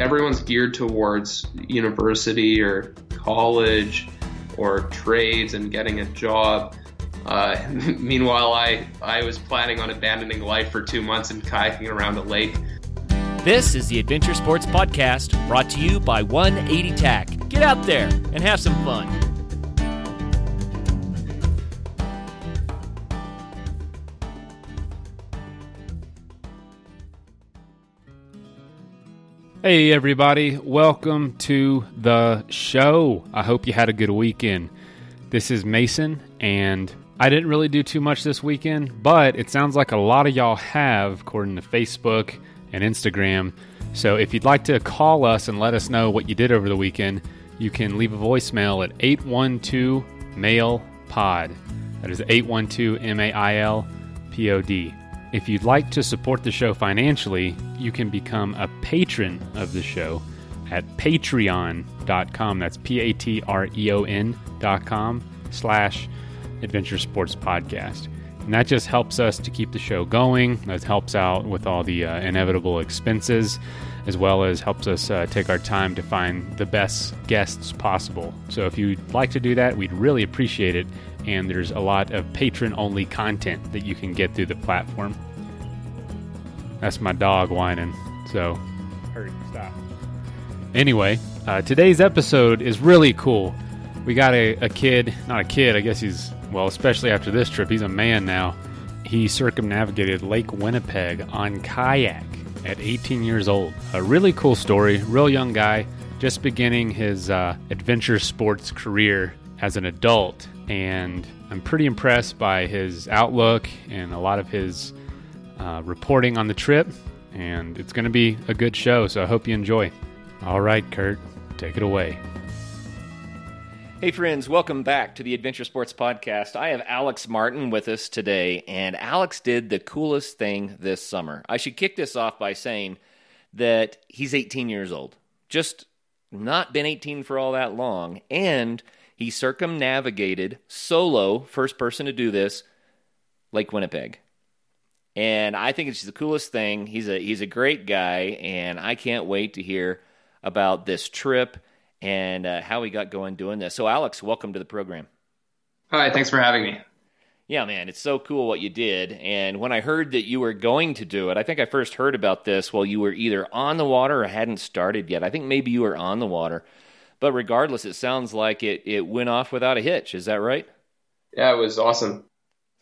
everyone's geared towards university or college or trades and getting a job. Meanwhile, I was planning on abandoning life for 2 months and kayaking around a lake. This is the Adventure Sports Podcast, brought to you by 180 TAC. Get out there and have some fun. Hey everybody, welcome to the show. I hope you had a good weekend. This is Mason, and I didn't really do too much this weekend, but it sounds like a lot of y'all have, according to Facebook and Instagram. So if you'd like to call us and let us know what you did over the weekend, you can leave a voicemail at 812-MAIL-POD. That is 812-MAIL-POD. If you'd like to support the show financially, you can become a patron of the show at patreon.com. That's patreon.com/Adventure Sports Podcast. And that just helps us to keep the show going. That helps out with all the inevitable expenses, as well as helps us take our time to find the best guests possible. So if you'd like to do that, we'd really appreciate it. And there's a lot of patron-only content that you can get through the platform. That's my dog whining, so hurry, stop. Anyway, today's episode is really cool. We got a kid, especially after this trip, he's a man now. He circumnavigated Lake Winnipeg on kayak at 18 years old. A really cool story, real young guy, just beginning his adventure sports career as an adult. And I'm pretty impressed by his outlook and a lot of his reporting on the trip. And it's going to be a good show, so I hope you enjoy. All right, Kurt, take it away. Hey friends, welcome back to the Adventure Sports Podcast. I have Alex Martin with us today, and Alex did the coolest thing this summer. I should kick this off by saying that he's 18 years old. Just not been 18 for all that long, and he circumnavigated solo, first person to do this, Lake Winnipeg. And I think it's the coolest thing. He's a great guy, and I can't wait to hear about this trip and how he got going doing this. So, Alex, welcome to the program. Hi, thanks for having me. Yeah, man, it's so cool what you did. And when I heard that you were going to do it, I think I first heard about this while you were either on the water or hadn't started yet. I think maybe you were on the water. But regardless, it sounds like it went off without a hitch. Is that right? Yeah, it was awesome.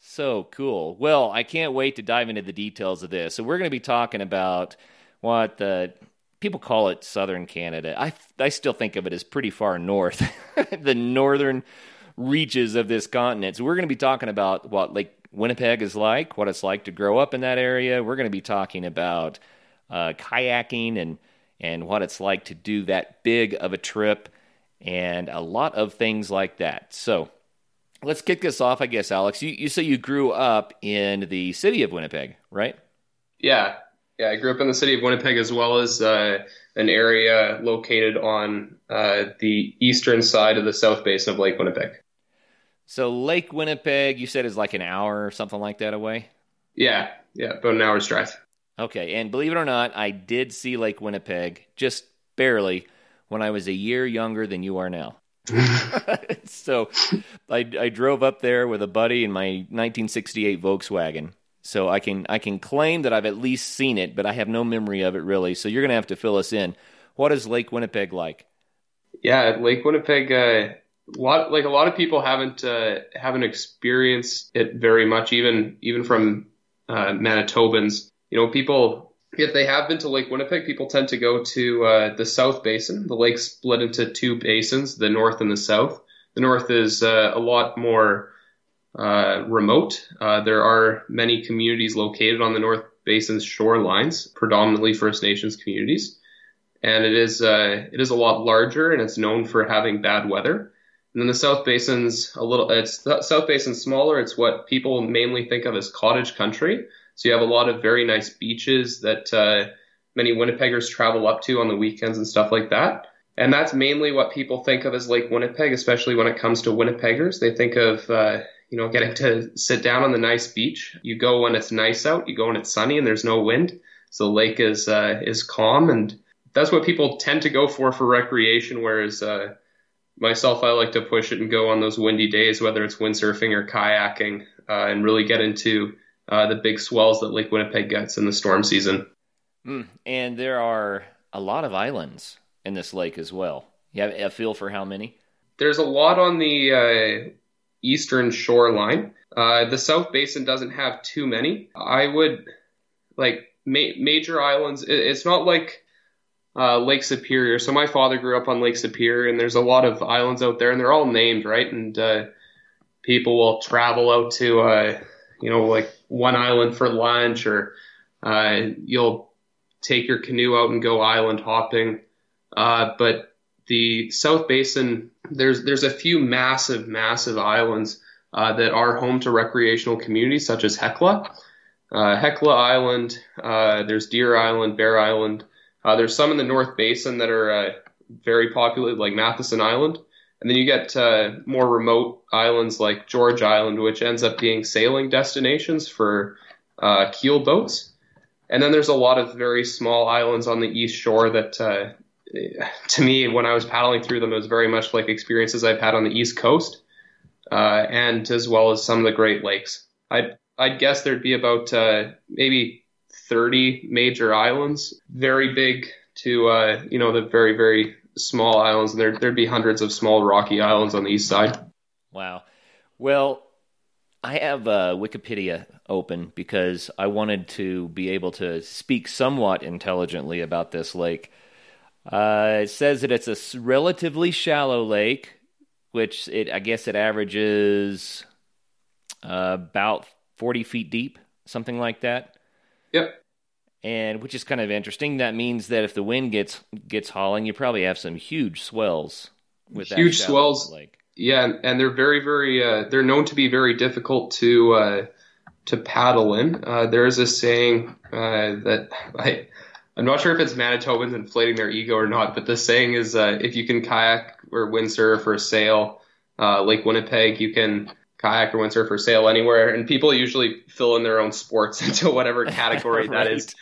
So cool. Well, I can't wait to dive into the details of this. So we're going to be talking about what the... people call it southern Canada. I still think of it as pretty far north, the northern reaches of this continent. So we're going to be talking about what Lake Winnipeg is like, what it's like to grow up in that area. We're going to be talking about kayaking and what it's like to do that big of a trip and a lot of things like that. So let's kick this off, I guess, Alex. You say you grew up in the city of Winnipeg, right? Yeah, I grew up in the city of Winnipeg, as well as an area located on the eastern side of the south basin of Lake Winnipeg. So Lake Winnipeg, you said, is like an hour or something like that away? Yeah, about an hour's drive. Okay, and believe it or not, I did see Lake Winnipeg, just barely, when I was a year younger than you are now. So I drove up there with a buddy in my 1968 Volkswagen. So I can claim that I've at least seen it, but I have no memory of it really. So you're going to have to fill us in. What is Lake Winnipeg like? Yeah, Lake Winnipeg, a lot of people haven't experienced it very much, even from Manitobans. You know, people, if they have been to Lake Winnipeg, people tend to go to the South Basin. The lake's split into two basins, the North and the South. The North is a lot more remote. There are many communities located on the North Basin's shorelines, predominantly First Nations communities, and it is a lot larger, and it's known for having bad weather. And then the South Basin's smaller. It's what people mainly think of as cottage country. So you have a lot of very nice beaches that many Winnipeggers travel up to on the weekends and stuff like that. And that's mainly what people think of as Lake Winnipeg, especially when it comes to Winnipeggers. They think of getting to sit down on the nice beach. You go when it's nice out, you go when it's sunny and there's no wind. So the lake is calm, and that's what people tend to go for recreation, whereas myself, I like to push it and go on those windy days, whether it's windsurfing or kayaking, and really get into the big swells that Lake Winnipeg gets in the storm season. And there are a lot of islands in this lake as well. You have a feel for how many? There's a lot on the eastern shoreline. The South Basin doesn't have too many. I would, like, major islands, it's not like Lake Superior. So my father grew up on Lake Superior, and there's a lot of islands out there, and they're all named, right? And people will travel out to, like one island for lunch, or you'll take your canoe out and go island hopping. But the South Basin, there's a few massive islands that are home to recreational communities, such as Hecla Island. There's Deer Island, Bear Island. There's some in the North Basin that are very populated, like Matheson Island. And then you get more remote islands like George Island, which ends up being sailing destinations for keel boats. And then there's a lot of very small islands on the East Shore that, to me, when I was paddling through them, it was very much like experiences I've had on the East Coast, and as well as some of the Great Lakes. I'd guess there'd be about maybe 30 major islands, very big to the very, very small islands. There'd be hundreds of small rocky islands on the east side. Wow. Well, I have Wikipedia open because I wanted to be able to speak somewhat intelligently about this lake. It says that it's a relatively shallow lake, which I guess it averages about 40 feet deep, something like that. Yep. And which is kind of interesting. That means that if the wind gets hauling, you probably have some huge swells. Huge swells. Yeah, and they're very, very. They're known to be very difficult to paddle in. There is a saying that I'm not sure if it's Manitobans inflating their ego or not, but the saying is if you can kayak or windsurf or sail Lake Winnipeg, you can kayak or windsurf or sail anywhere, and people usually fill in their own sports into whatever category right. That is.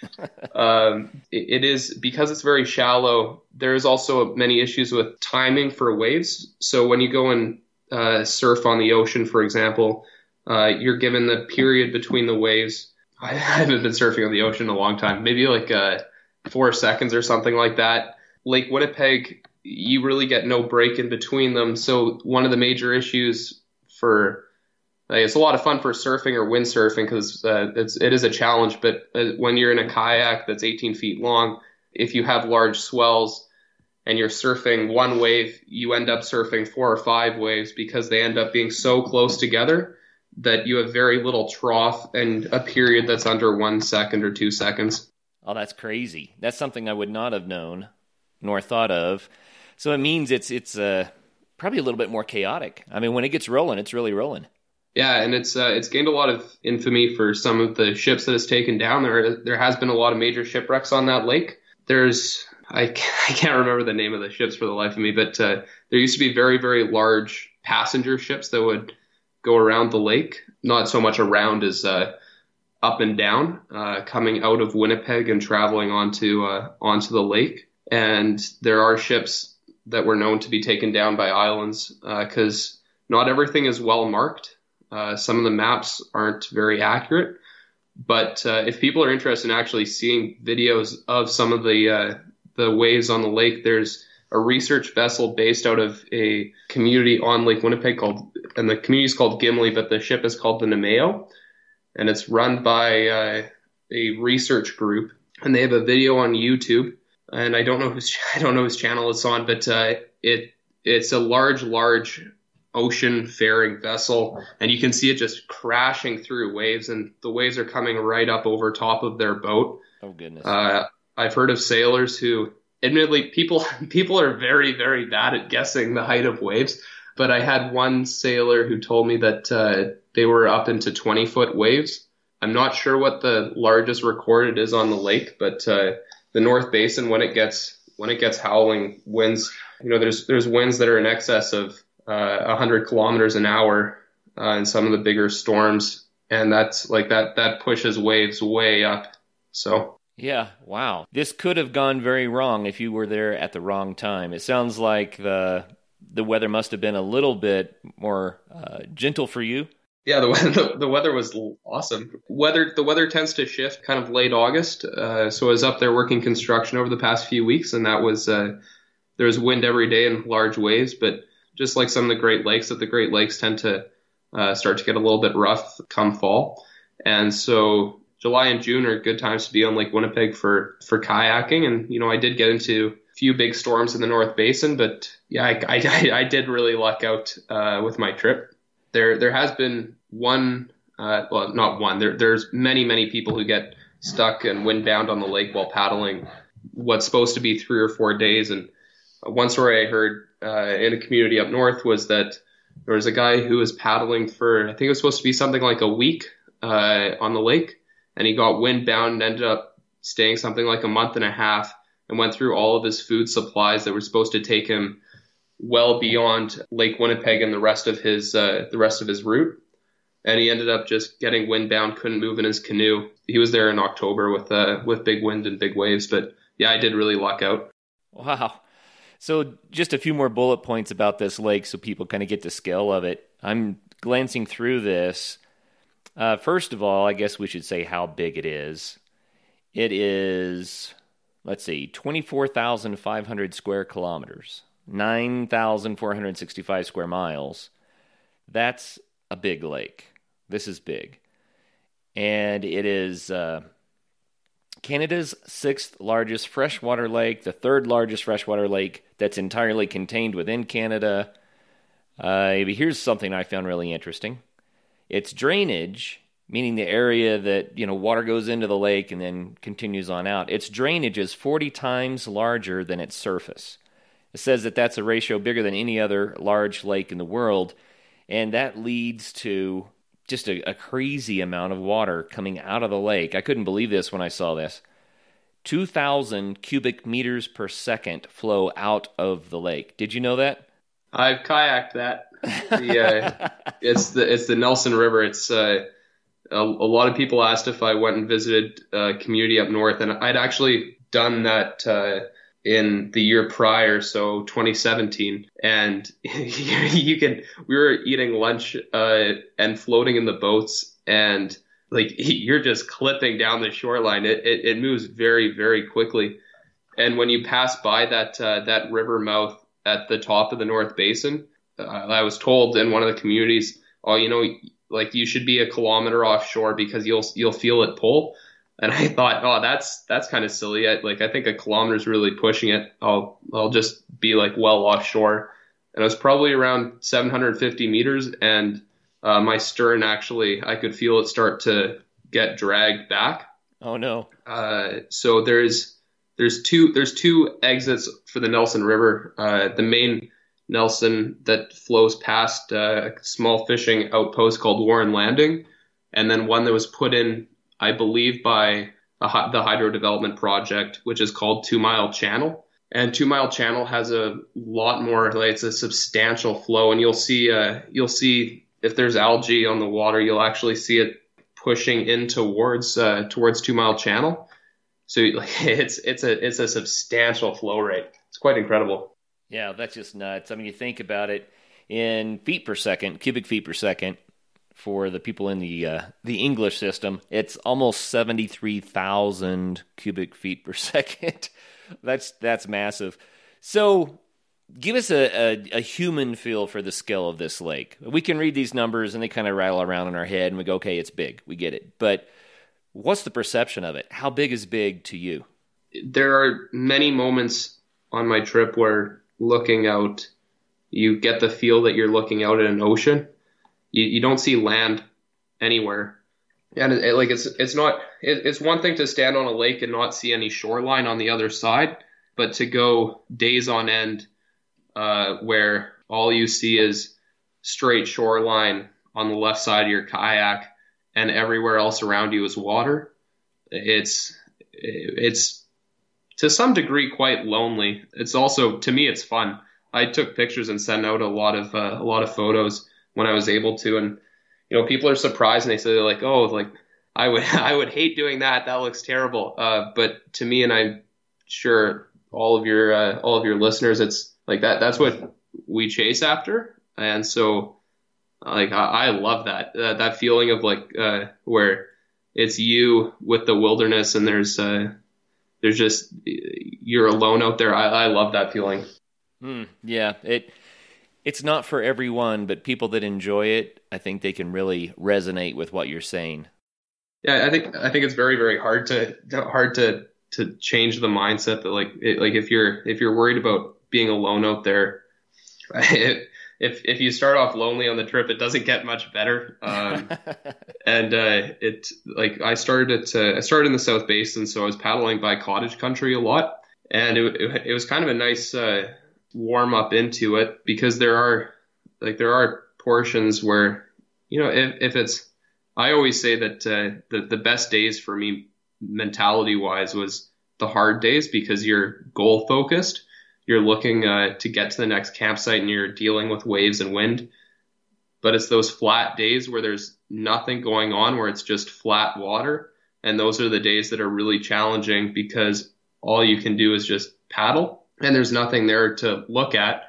It is, because it's very shallow, there is also many issues with timing for waves. So when you go and surf on the ocean, for example, you're given the period between the waves. I haven't been surfing on the ocean in a long time, maybe like 4 seconds or something like that. Lake Winnipeg, you really get no break in between them. So one of the major issues it's a lot of fun for surfing or windsurfing because it is a challenge, but when you're in a kayak that's 18 feet long, if you have large swells and you're surfing one wave, you end up surfing 4 or 5 waves because they end up being so close together that you have very little trough and a period that's under 1 second or 2 seconds. Oh, that's crazy. That's something I would not have known nor thought of. So it means it's probably a little bit more chaotic. I mean, when it gets rolling, it's really rolling. Yeah, and it's gained a lot of infamy for some of the ships that it's taken down. There has been a lot of major shipwrecks on that lake. There's, I can't remember the name of the ships for the life of me, but there used to be very, very large passenger ships that would go around the lake. Not so much around as up and down, coming out of Winnipeg and traveling onto the lake. And there are ships that were known to be taken down by islands because not everything is well marked. Some of the maps aren't very accurate, but if people are interested in actually seeing videos of some of the waves on the lake, there's a research vessel based out of a community on Lake Winnipeg and the community is called Gimli, but the ship is called the Namao, and it's run by a research group, and they have a video on YouTube. And I don't know whose channel it's on, but it's a large ocean-faring vessel, and you can see it just crashing through waves, and the waves are coming right up over top of their boat. Oh goodness! I've heard of sailors who, admittedly, people are very, very bad at guessing the height of waves, but I had one sailor who told me that they were up into 20-foot waves. I'm not sure what the largest recorded is on the lake, but the North Basin, when it gets howling winds, there's winds that are in excess of 100 kilometers an hour in some of the bigger storms, and that pushes waves way up. So Yeah, wow. This could have gone very wrong if you were there at the wrong time. It sounds like the weather must have been a little bit more gentle for you. Yeah, the weather was awesome. The weather tends to shift kind of late August. So I was up there working construction over the past few weeks, and that was there was wind every day and large waves. But just like some of the Great Lakes tend to start to get a little bit rough come fall. And so July and June are good times to be on Lake Winnipeg for kayaking. And, you know, I did get into a few big storms in the North Basin, but yeah, I did really luck out with my trip. There has been there's many people who get stuck and windbound on the lake while paddling what's supposed to be 3 or 4 days. And one story I heard in a community up north was that there was a guy who was paddling for, I think it was supposed to be something like a week on the lake, and he got windbound and ended up staying something like a month and a half and went through all of his food supplies that were supposed to take him well beyond Lake Winnipeg and the rest of his route, and he ended up just getting windbound, couldn't move in his canoe. He was there in October with big wind and big waves, but yeah, I did really luck out. Wow. So just a few more bullet points about this lake so people kind of get the scale of it. I'm glancing through this. First of all, I guess we should say how big it is. It is, 24,500 square kilometers. 9,465 square miles. That's a big lake. This is big. And it is Canada's sixth largest freshwater lake, the third largest freshwater lake that's entirely contained within Canada. Here's something I found really interesting. Its drainage, meaning the area that, you know, water goes into the lake and then continues on out, its drainage is 40 times larger than its surface. It says that that's a ratio bigger than any other large lake in the world, and that leads to just a crazy amount of water coming out of the lake. I couldn't believe this when I saw this. 2,000 cubic meters per second flow out of the lake. Did you know that? I've kayaked that. It's the Nelson River. It's a lot of people asked if I went and visited a community up north, and I'd actually done that in the year prior, so 2017, and we were eating lunch and floating in the boats, and like you're just clipping down the shoreline. It moves very, very quickly, and when you pass by that river mouth at the top of the North Basin, I was told in one of the communities, oh, you know, like you should be a kilometer offshore because you'll feel it pull. And I thought, oh, that's kind of silly. I think a kilometer is really pushing it. I'll just be like well offshore. And I was probably around 750 meters, and my stern actually, I could feel it start to get dragged back. Oh no! So there's two exits for the Nelson River. The main Nelson that flows past a small fishing outpost called Warren Landing, and then one that was put in, I believe, by the hydro development project, which is called 2 Mile Channel. And 2 Mile Channel has a lot more, it's a substantial flow. And you'll see if there's algae on the water, you'll actually see it pushing in towards 2 Mile Channel. So it's a substantial flow rate. It's quite incredible. Yeah, that's just nuts. I mean, you think about it in feet per second, cubic feet per second. For the people in the English system, it's almost 73,000 cubic feet per second. That's massive. So give us a human feel for the scale of this lake. We can read these numbers and they kind of rattle around in our head and we go, okay, it's big. We get it. But what's the perception of it? How big is big to you? There are many moments on my trip where looking out, you get the feel that you're looking out at an ocean. You don't see land anywhere, and it's one thing to stand on a lake and not see any shoreline on the other side, but to go days on end where all you see is straight shoreline on the left side of your kayak, and everywhere else around you is water. It's to some degree quite lonely. It's also, to me, it's fun. I took pictures and sent out a lot of photos when I was able to, and you know, people are surprised and they say like, oh, like I would hate doing that. That looks terrible. But to me, and I'm sure all of your listeners, it's like that. That's what we chase after. And so, like, I love that feeling of like, where it's you with the wilderness and there's just, you're alone out there. I love that feeling. Yeah. It's not for everyone, but people that enjoy it, I think they can really resonate with what you're saying. Yeah. I think it's very, very hard to change the mindset that like if you're worried about being alone out there, if you start off lonely on the trip, it doesn't get much better. I started in the South Basin, so I was paddling by cottage country a lot, and it was kind of a nice warm up into it, because there are portions where, you know, I always say that the best days for me mentality wise was the hard days, because you're goal focused. You're looking to get to the next campsite, and you're dealing with waves and wind. But it's those flat days where there's nothing going on, where it's just flat water. And those are the days that are really challenging, because all you can do is just paddle, and there's nothing there to look at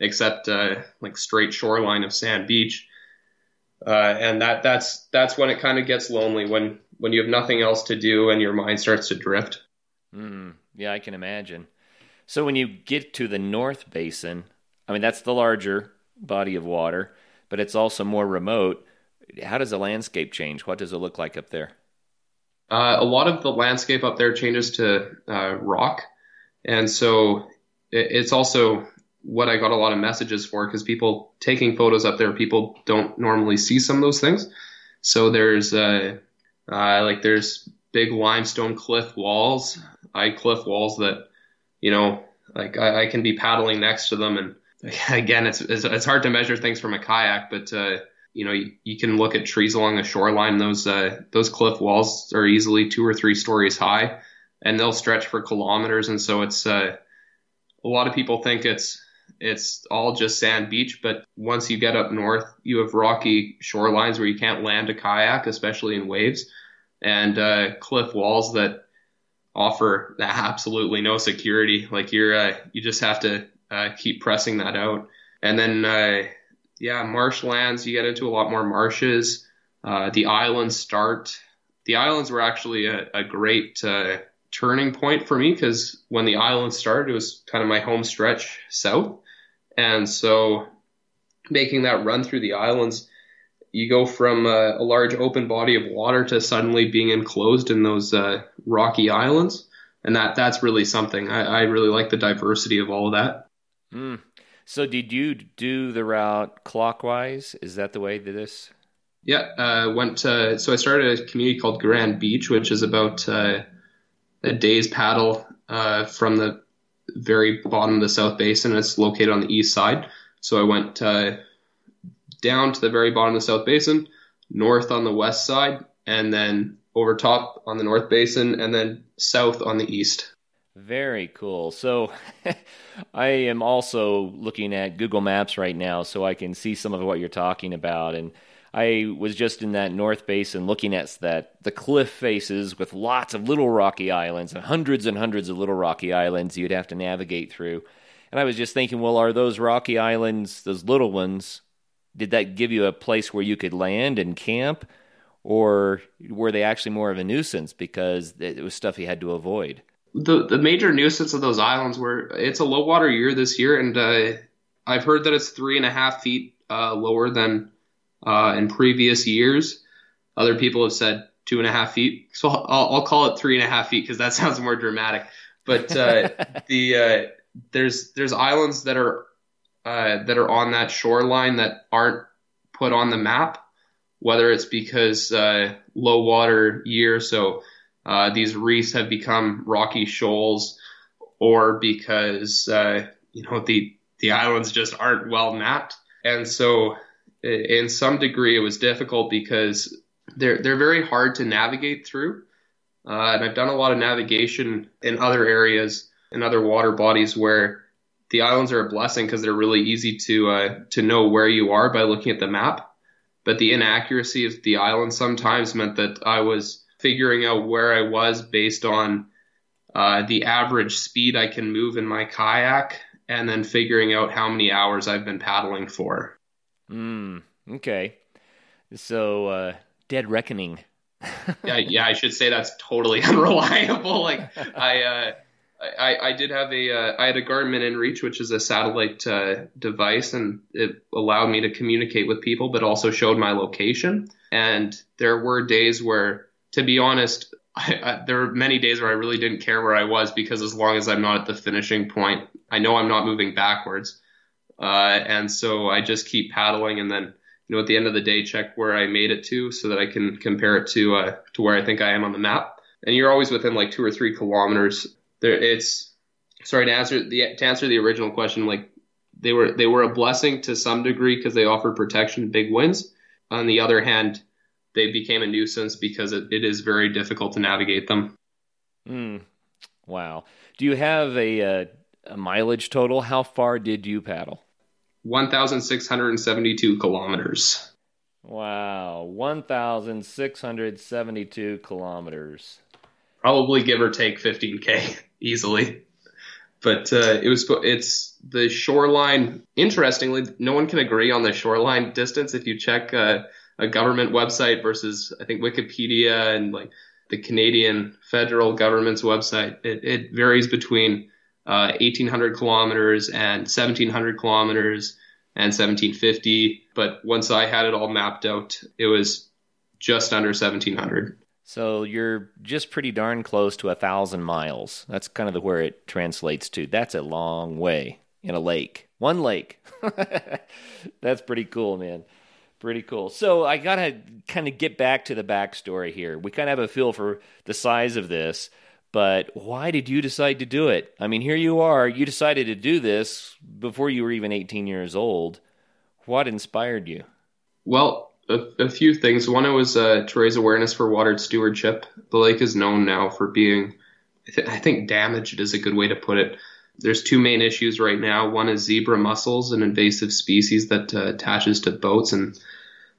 except like straight shoreline of Sand Beach. And that's when it kind of gets lonely, when you have nothing else to do and your mind starts to drift. Yeah, I can imagine. So when you get to the North Basin, I mean, that's the larger body of water, but it's also more remote. How does the landscape change? What does it look like up there? A lot of the landscape up there changes to rock. And so it's also what I got a lot of messages for, because people taking photos up there, people don't normally see some of those things. So there's big limestone cliff walls that, you know, like I can be paddling next to them. And again, it's hard to measure things from a kayak, but, you know, you can look at trees along the shoreline. Those cliff walls are easily 2 or 3 stories high, and they'll stretch for kilometers. And so it's, a lot of people think it's all just Sand Beach, but once you get up north, you have rocky shorelines where you can't land a kayak, especially in waves, and, cliff walls that offer absolutely no security. Like you just have to keep pressing that out. And then marshlands, you get into a lot more marshes. The islands were actually a great turning point for me, because when the islands started, it was kind of my home stretch south. And so making that run through the islands, you go from a large open body of water to suddenly being enclosed in those rocky islands. And that's really something. I really like the diversity of all of that. So did you do the route clockwise? Is that the way to this? Yeah. So I started a community called Grand Beach, which is about a day's paddle from the very bottom of the South Basin. It's located on the east side. So I went down to the very bottom of the South Basin, north on the west side, and then over top on the North Basin, and then south on the east. Very cool. So I am also looking at Google Maps right now, so I can see some of what you're talking about. And I was just in that North Basin looking at the cliff faces with lots of little rocky islands, and hundreds of little rocky islands you'd have to navigate through. And I was just thinking, well, are those rocky islands, those little ones, did that give you a place where you could land and camp, or were they actually more of a nuisance because it was stuff you had to avoid? The major nuisance of those islands were, it's a low water year this year, and I've heard that it's 3.5 feet lower than in previous years. Other people have said 2.5 feet. So I'll call it 3.5 feet, because that sounds more dramatic. But there's islands that are on that shoreline that aren't put on the map, whether it's because low water year, so these reefs have become rocky shoals, or because the islands just aren't well mapped. And so in some degree it was difficult, because they're very hard to navigate through, and I've done a lot of navigation in other areas, in other water bodies, where the islands are a blessing because they're really easy to know where you are by looking at the map. But the inaccuracy of the island sometimes meant that I was figuring out where I was based on the average speed I can move in my kayak, and then figuring out how many hours I've been paddling for. Okay. So, dead reckoning. Yeah, I should say that's totally unreliable. Like, I did have I had a Garmin inReach, which is a satellite device, and it allowed me to communicate with people, but also showed my location. And there were days where, to be honest, there were many days where I really didn't care where I was, because as long as I'm not at the finishing point, I know I'm not moving backwards. And so I just keep paddling, and then, you know, at the end of the day, check where I made it to so that I can compare it to where I think I am on the map. And you're always within like 2 or 3 kilometers. There, it's sorry to answer the original question. Like, they were a blessing to some degree because they offered protection, big winds. On the other hand, they became a nuisance because it is very difficult to navigate them. Wow. Do you have a mileage total? How far did you paddle? 1,672 kilometers. Wow. 1,672 kilometers. Probably give or take 15K easily. But it's the shoreline. Interestingly, no one can agree on the shoreline distance. If you check a government website versus, I think, Wikipedia and like the Canadian federal government's website, it varies between 1,800 kilometers and 1,700 kilometers and 1,750. But once I had it all mapped out, it was just under 1,700. So you're just pretty darn close to 1,000 miles. That's kind of where it translates to. That's a long way in a lake. One lake. That's pretty cool, man. Pretty cool. So I got to kind of get back to the backstory here. We kind of have a feel for the size of this, but why did you decide to do it? I mean, here you are. You decided to do this before you were even 18 years old. What inspired you? Well, a few things. One, it was to raise awareness for water stewardship. The lake is known now for being, I think, damaged is a good way to put it. There's two main issues right now. One is zebra mussels, an invasive species that attaches to boats, and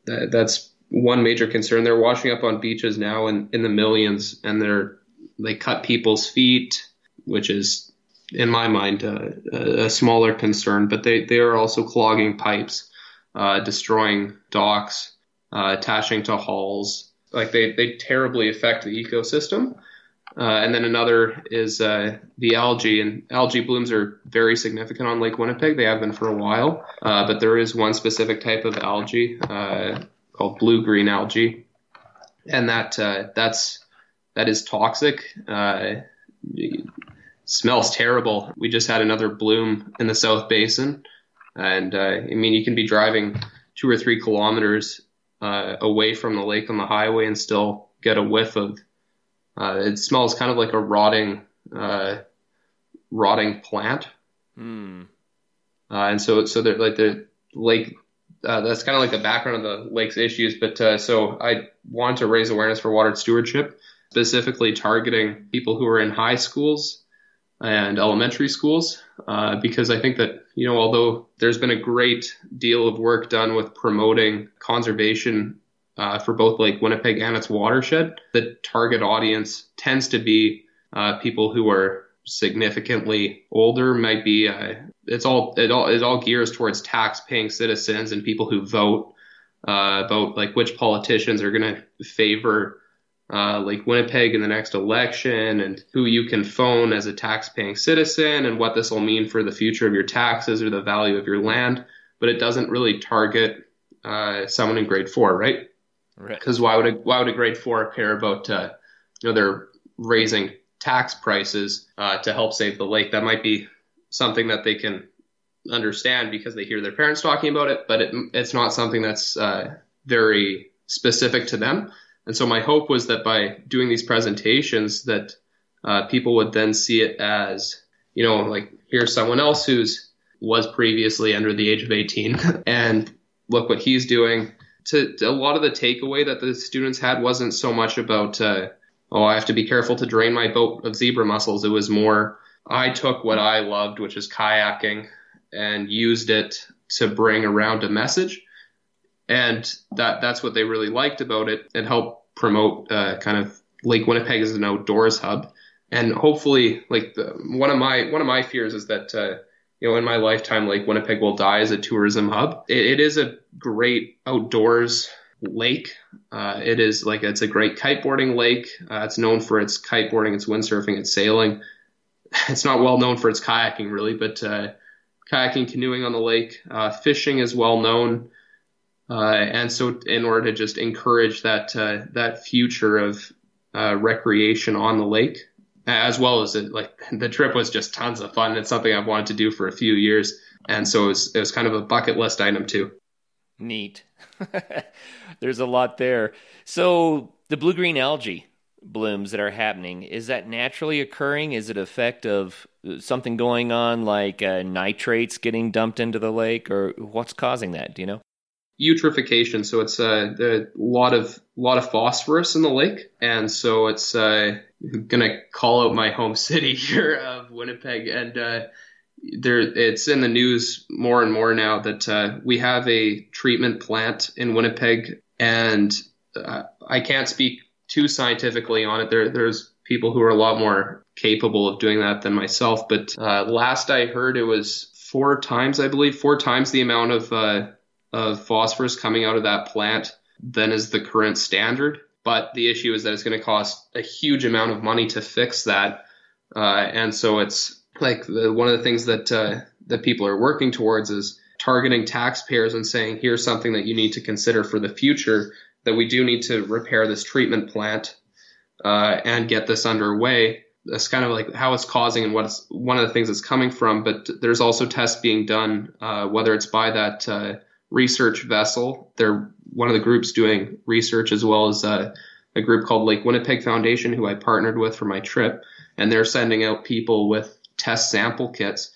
that's one major concern. They're washing up on beaches now in the millions, and they cut people's feet, which is, in my mind, a smaller concern. But they are also clogging pipes, destroying docks, attaching to hulls. Like they terribly affect the ecosystem. And then another is the algae, and algae blooms are very significant on Lake Winnipeg. They have been for a while, but there is one specific type of algae called blue-green algae, and that is toxic. It smells terrible. We just had another bloom in the South Basin, and I mean, you can be driving 2 or 3 kilometers away from the lake on the highway and still get a whiff of. It smells kind of like a rotting plant. And so they're like the lake, that's kind of like the background of the lake's issues. But so I want to raise awareness for water stewardship, specifically targeting people who are in high schools and elementary schools, because I think that, you know, although there's been a great deal of work done with promoting conservation for both Lake Winnipeg and its watershed, the target audience tends to be people who are significantly older. Might be it all gears towards tax-paying citizens and people who vote about like which politicians are going to favor Lake Winnipeg in the next election, and who you can phone as a tax-paying citizen, and what this will mean for the future of your taxes or the value of your land. But it doesn't really target someone in grade 4, right? Because why would a grade 4 care about they're raising tax prices to help save the lake? That might be something that they can understand because they hear their parents talking about it, but it's not something that's very specific to them. And so my hope was that by doing these presentations, that people would then see it as, you know, like, here's someone else who was previously under the age of 18, and look what he's doing. To a lot of the takeaway that the students had wasn't so much about, I have to be careful to drain my boat of zebra mussels. It was more, I took what I loved, which is kayaking, and used it to bring around a message. And that's what they really liked about it. It helped promote kind of Lake Winnipeg is an outdoors hub. And hopefully, like, one of my fears is that, you know, in my lifetime, Lake Winnipeg will die as a tourism hub. It is a great outdoors lake. It's a great kiteboarding lake. It's known for its kiteboarding, its windsurfing, its sailing. It's not well known for its kayaking, really, but kayaking, canoeing on the lake, fishing is well known. And so in order to just encourage that future of recreation on the lake, as well as the trip was just tons of fun. It's something I've wanted to do for a few years. And so it was kind of a bucket list item too. Neat. There's a lot there. So the blue-green algae blooms that are happening, is that naturally occurring? Is it effect of something going on like nitrates getting dumped into the lake, or what's causing that? Do you know? Eutrophication. So it's a lot of phosphorus in the lake. And so it's going to call out my home city here of Winnipeg. And it's in the news more and more now that we have a treatment plant in Winnipeg. And I can't speak too scientifically on it. There's people who are a lot more capable of doing that than myself. But last I heard, it was four times the amount of phosphorus coming out of that plant than is the current standard. But the issue is that it's going to cost a huge amount of money to fix that. And so it's like one of the things that people are working towards is targeting taxpayers and saying, here's something that you need to consider for the future, that we do need to repair this treatment plant and get this underway. That's kind of like how it's causing and what's one of the things it's coming from. But there's also tests being done, whether it's by that research vessel. They're one of the groups doing research, as well as a group called Lake Winnipeg Foundation, who I partnered with for my trip. And they're sending out people with test sample kits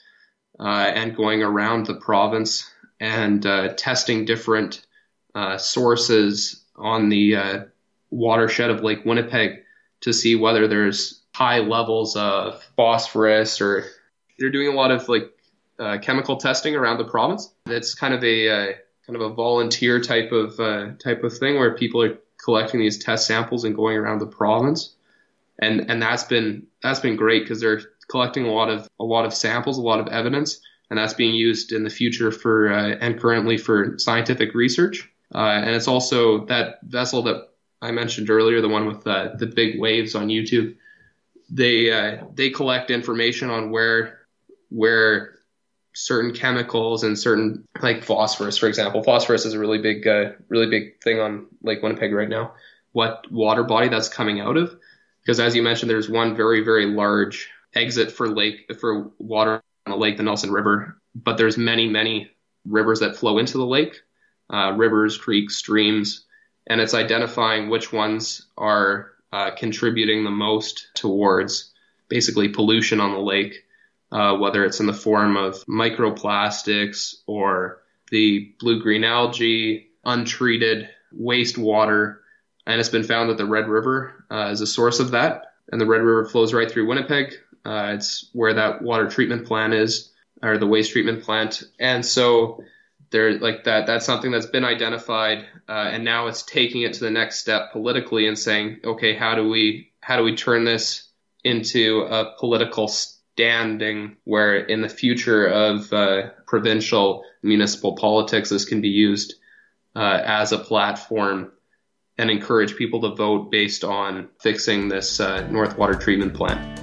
and going around the province and testing different sources on the watershed of Lake Winnipeg to see whether there's high levels of phosphorus, or they're doing a lot of chemical testing around the province. That's kind of a volunteer type of thing where people are collecting these test samples and going around the province, and that's been great because they're collecting a lot of samples, a lot of evidence, and that's being used in the future for and currently for scientific research. And it's also that vessel that I mentioned earlier, the one with the big waves on YouTube. They collect information on where certain chemicals and certain, like phosphorus, for example. Phosphorus is a really big thing on Lake Winnipeg right now. What water body that's coming out of, because as you mentioned, there's one very, very large exit for water on the lake, the Nelson River. But there's many, many rivers that flow into the lake, rivers, creeks, streams, and it's identifying which ones are contributing the most towards basically pollution on the lake. Whether it's in the form of microplastics or the blue-green algae, untreated wastewater. And it's been found that the Red River is a source of that. And the Red River flows right through Winnipeg. It's where that water treatment plant is, or the waste treatment plant. And so there, like that, that's something that's been identified. And now it's taking it to the next step politically and saying, okay, how do we turn this into a political standing where in the future of provincial municipal politics, this can be used as a platform and encourage people to vote based on fixing this North Water Treatment Plant.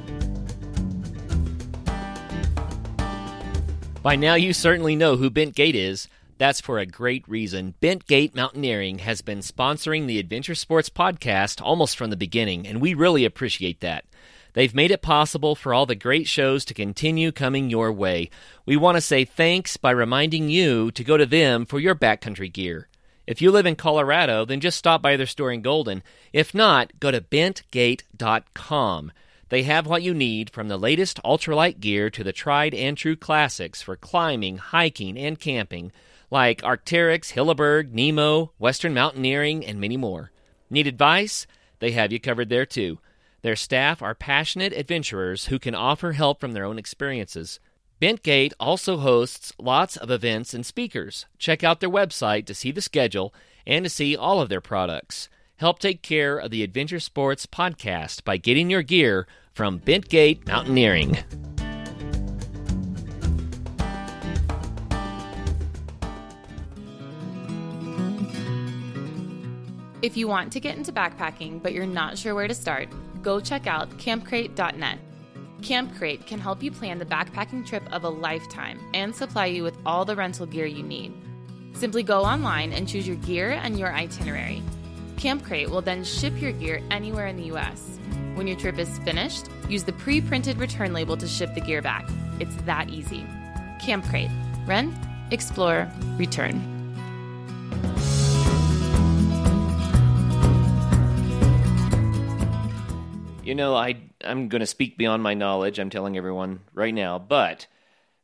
By now you certainly know who Bent Gate is. That's for a great reason. Bent Gate Mountaineering has been sponsoring the Adventure Sports Podcast almost from the beginning, and we really appreciate that. They've made it possible for all the great shows to continue coming your way. We want to say thanks by reminding you to go to them for your backcountry gear. If you live in Colorado, then just stop by their store in Golden. If not, go to bentgate.com. They have what you need, from the latest ultralight gear to the tried and true classics for climbing, hiking, and camping, like Arc'teryx, Hilleberg, Nemo, Western Mountaineering, and many more. Need advice? They have you covered there too. Their staff are passionate adventurers who can offer help from their own experiences. Bent Gate also hosts lots of events and speakers. Check out their website to see the schedule and to see all of their products. Help take care of the Adventure Sports podcast by getting your gear from Bentgate Mountaineering. If you want to get into backpacking but you're not sure where to start, go check out campcrate.net. Campcrate can help you plan the backpacking trip of a lifetime and supply you with all the rental gear you need. Simply go online and choose your gear and your itinerary. Campcrate will then ship your gear anywhere in the U.S. When your trip is finished, use the pre-printed return label to ship the gear back. It's that easy. Campcrate. Rent, explore, return. You know, I'm going to speak beyond my knowledge, I'm telling everyone right now, but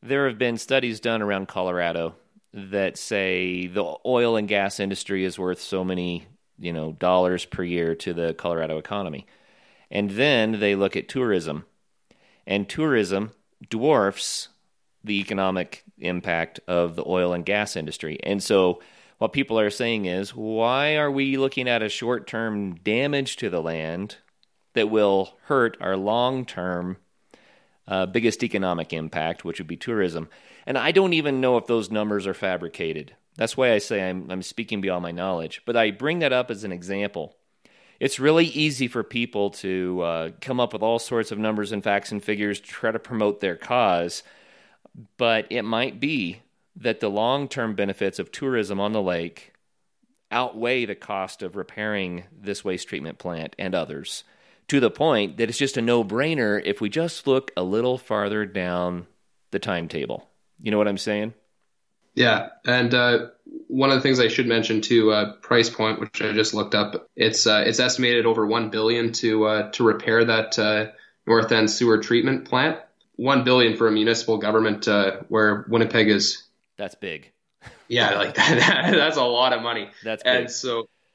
there have been studies done around Colorado that say the oil and gas industry is worth so many, you know, dollars per year to the Colorado economy. And then they look at tourism, and tourism dwarfs the economic impact of the oil and gas industry. And so what people are saying is, why are we looking at a short-term damage to the land that will hurt our long-term biggest economic impact, which would be tourism? And I don't even know if those numbers are fabricated. That's why I say I'm speaking beyond my knowledge. But I bring that up as an example. It's really easy for people to come up with all sorts of numbers and facts and figures to try to promote their cause. But it might be that the long-term benefits of tourism on the lake outweigh the cost of repairing this waste treatment plant and others, to the point that it's just a no-brainer if we just look a little farther down the timetable. You know what I'm saying? Yeah, and one of the things I should mention too, price point, which I just looked up, it's estimated over $1 billion to repair that north end sewer treatment plant. $1 billion for a municipal government where Winnipeg is. That's big. Yeah, like that's a lot of money. That's big.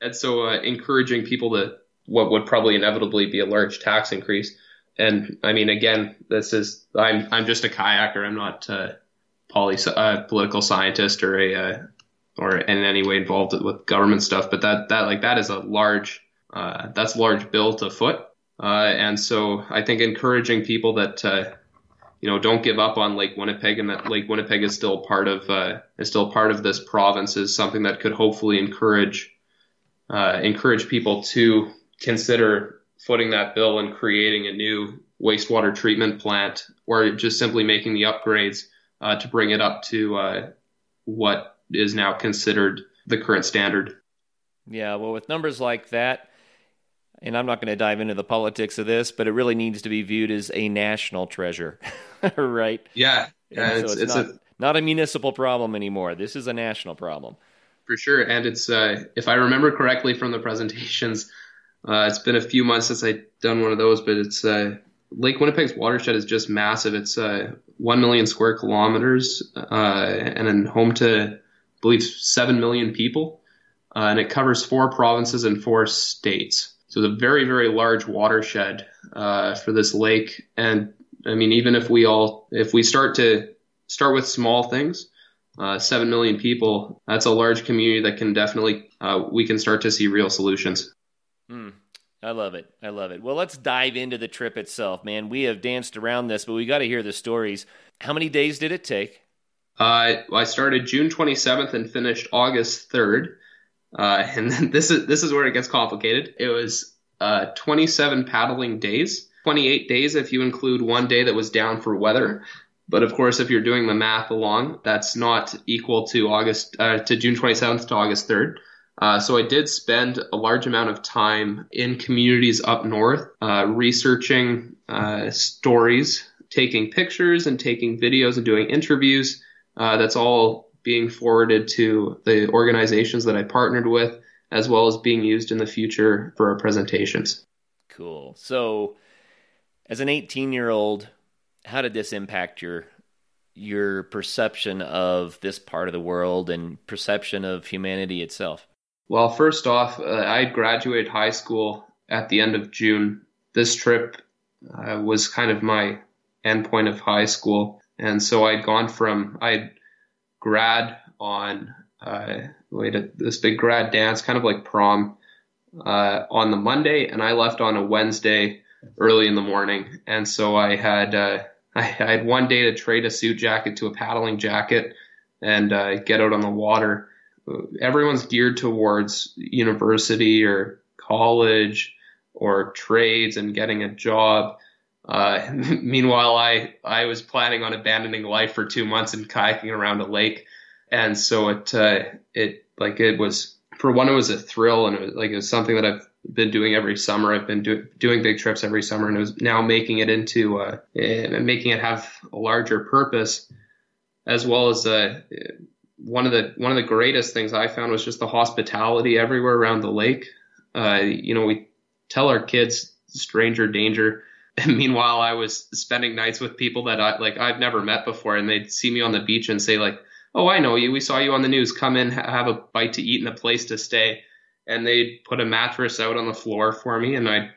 And so encouraging people to what would probably inevitably be a large tax increase. And I mean, again, this is, I'm just a kayaker. I'm not political scientist or or in any way involved with government stuff, but that is a large, that's large bill to foot. And so I think encouraging people that, don't give up on Lake Winnipeg, and that Lake Winnipeg is still part of this province, is something that could hopefully encourage people to consider footing that bill and creating a new wastewater treatment plant, or just simply making the upgrades to bring it up to what is now considered the current standard. Yeah, well, with numbers like that, and I'm not going to dive into the politics of this, but it really needs to be viewed as a national treasure, right? Yeah. So it's not a municipal problem anymore. This is a national problem. For sure. And it's, if I remember correctly from the presentations, it's been a few months since I've done one of those, but it's Lake Winnipeg's watershed is just massive. It's 1 million square kilometers and then home to, I believe, 7 million people. And it covers 4 provinces and 4 states. So it's a very, very large watershed for this lake. And I mean, even if we start with small things, 7 million people, that's a large community that can definitely, we can start to see real solutions. I love it. Well, let's dive into the trip itself, man. We have danced around this, but we got to hear the stories. How many days did it take? I started June 27th and finished August 3rd. And then this is where it gets complicated. It was 27 paddling days, 28 days if you include one day that was down for weather. But of course, if you're doing the math along, that's not equal to June 27th to August 3rd. So I did spend a large amount of time in communities up north, researching stories, taking pictures and taking videos and doing interviews. That's all being forwarded to the organizations that I partnered with, as well as being used in the future for our presentations. Cool. So as an 18-year-old, how did this impact your perception of this part of the world and perception of humanity itself? Well, first off, I graduated high school at the end of June. This trip was kind of my end point of high school. And so I'd gone from, I'd grad on, this big grad dance, kind of like prom, on the Monday, and I left on a Wednesday early in the morning. And so I had one day to trade a suit jacket to a paddling jacket and get out on the water. Everyone's geared towards university or college or trades and getting a job. Meanwhile, I was planning on abandoning life for 2 months and kayaking around a lake. And so it was a thrill, and it was something that I've been doing every summer. I've been doing big trips every summer, and it was now making it into making it have a larger purpose, as well as one of the greatest things I found was just the hospitality everywhere around the lake. We tell our kids stranger danger. And meanwhile, I was spending nights with people that I've never met before, and they'd see me on the beach and say like, "Oh, I know you. We saw you on the news. Come in, have a bite to eat and a place to stay." And they'd put a mattress out on the floor for me, and I'd,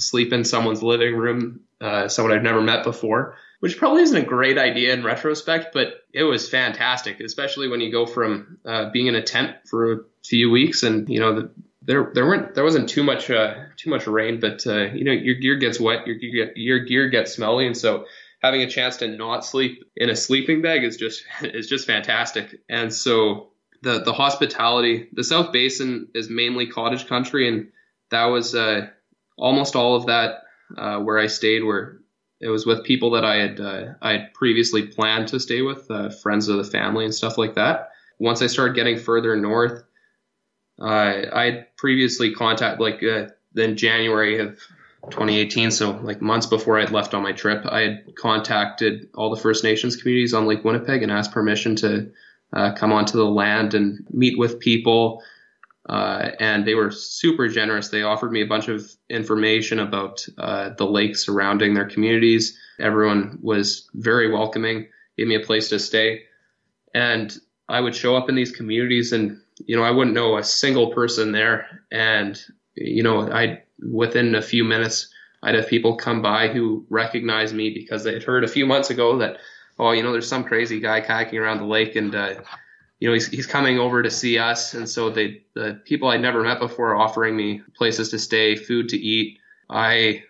sleep in someone's living room, someone I've never met before, which probably isn't a great idea in retrospect, but it was fantastic, especially when you go from being in a tent for a few weeks, and there wasn't too much rain, but your gear gets wet, your gear gets smelly, and so having a chance to not sleep in a sleeping bag is just fantastic. And so the hospitality, the South Basin is mainly cottage country, and that was almost all of that where I stayed, where it was with people that I had previously planned to stay with, friends of the family and stuff like that. Once I started getting further north, I had previously contacted, in January of 2018, so months before I'd left on my trip, I had contacted all the First Nations communities on Lake Winnipeg and asked permission to come onto the land and meet with people. And they were super generous. They offered me a bunch of information about the lake surrounding their communities. Everyone was very welcoming, gave me a place to stay. And I would show up in these communities and I wouldn't know a single person there. And, within a few minutes, I'd have people come by who recognized me because they had heard a few months ago that, there's some crazy guy kayaking around the lake and, he's coming over to see us. And so the people I'd never met before offering me places to stay, food to eat. The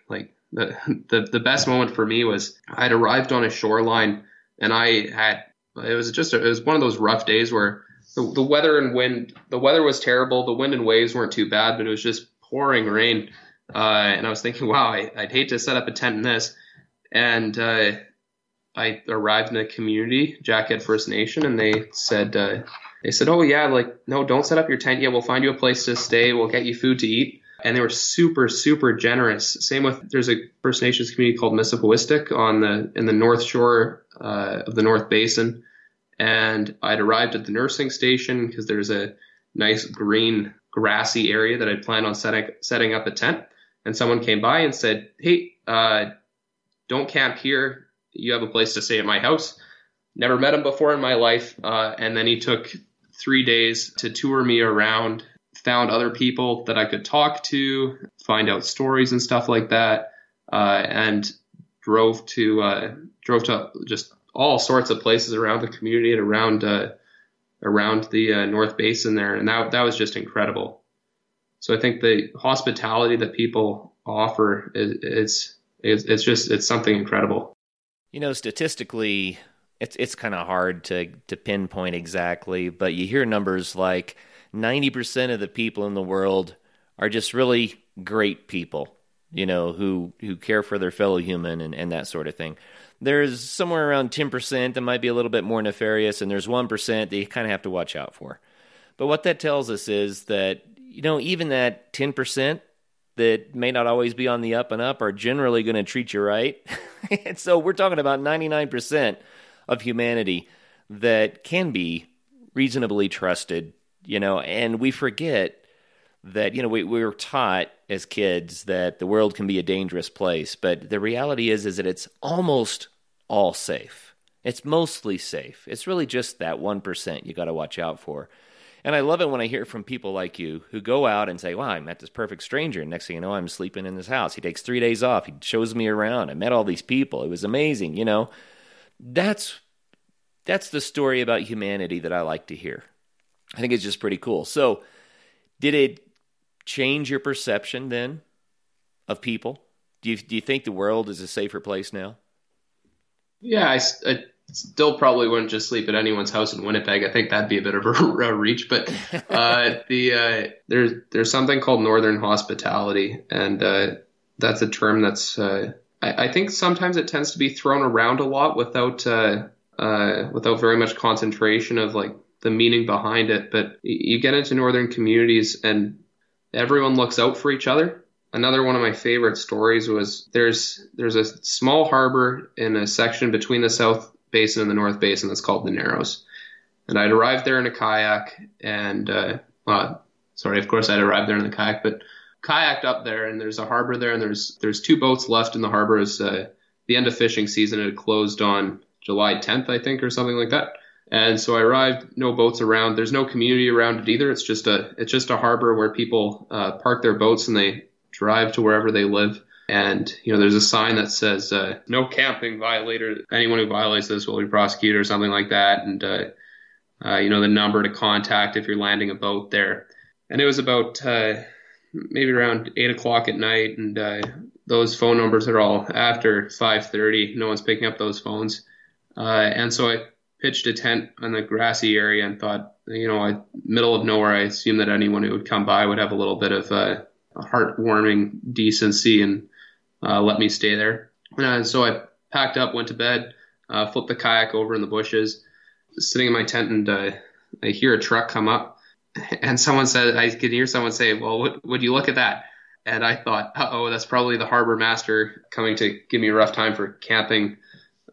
best moment for me was I'd arrived on a shoreline and it was one of those rough days where the weather and wind, the weather was terrible. The wind and waves weren't too bad, but it was just pouring rain. And I was thinking, wow, I'd hate to set up a tent in this. And I arrived in a community, Jackhead First Nation, and they said, "Oh yeah, no, don't set up your tent yet. We'll find you a place to stay. We'll get you food to eat." And they were super, super generous. Same with, there's a First Nations community called Missipoistic in the North Shore of the North Basin. And I'd arrived at the nursing station because there's a nice green grassy area that I'd planned on setting up a tent. And someone came by and said, "Hey, don't camp here. You have a place to stay at my house." Never met him before in my life. And then he took 3 days to tour me around, found other people that I could talk to, find out stories and stuff like that, and drove to just all sorts of places around the community and around the North Basin there. And that was just incredible. So I think the hospitality that people offer, it's something incredible. Statistically, it's kind of hard to pinpoint exactly, but you hear numbers like 90% of the people in the world are just really great people, who care for their fellow human and that sort of thing. There's somewhere around 10% that might be a little bit more nefarious, and there's 1% that you kind of have to watch out for. But what that tells us is that, even that 10% that may not always be on the up and up are generally going to treat you right. And so we're talking about 99% of humanity that can be reasonably trusted, and we forget that, we were taught as kids that the world can be a dangerous place, but the reality is that it's almost all safe. It's mostly safe. It's really just that 1% you got to watch out for. And I love it when I hear from people like you who go out and say, "Wow, I met this perfect stranger, and next thing you know, I'm sleeping in his house. He takes 3 days off. He shows me around. I met all these people. It was amazing." That's the story about humanity that I like to hear. I think it's just pretty cool. So did it change your perception then of people? Do you think the world is a safer place now? Yeah, I still probably wouldn't just sleep at anyone's house in Winnipeg. I think that'd be a bit of a reach, but there's something called Northern hospitality, and that's a term that's I think sometimes it tends to be thrown around a lot without very much concentration of like the meaning behind it. But you get into northern communities and everyone looks out for each other. Another one of my favorite stories was there's a small harbor in a section between the South Basin and the North Basin that's called the Narrows. And I'd arrived there in a kayak and, but kayaked up there, and there's a harbor there, and there's two boats left in the harbor. As the end of fishing season. It had closed on July 10th, I think, or something like that. And so I arrived, no boats around. There's no community around it either. It's just a harbor where people park their boats and they drive to wherever they live. And, you know, there's a sign that says, no camping violator. Anyone who violates this will be prosecuted or something like that. And, you know, the number to contact if you're landing a boat there. And it was about maybe around 8 o'clock at night. And those phone numbers are all after 5:30. No one's picking up those phones. And so I pitched a tent on the grassy area and thought, you know, middle of nowhere, I assumed that anyone who would come by would have a little bit of heartwarming decency and let me stay there. And so I packed up, went to bed, flipped the kayak over in the bushes, sitting in my tent, and I hear a truck come up. And someone said, I could hear someone say, well, would you look at that? And I thought, that's probably the harbor master coming to give me a rough time for camping.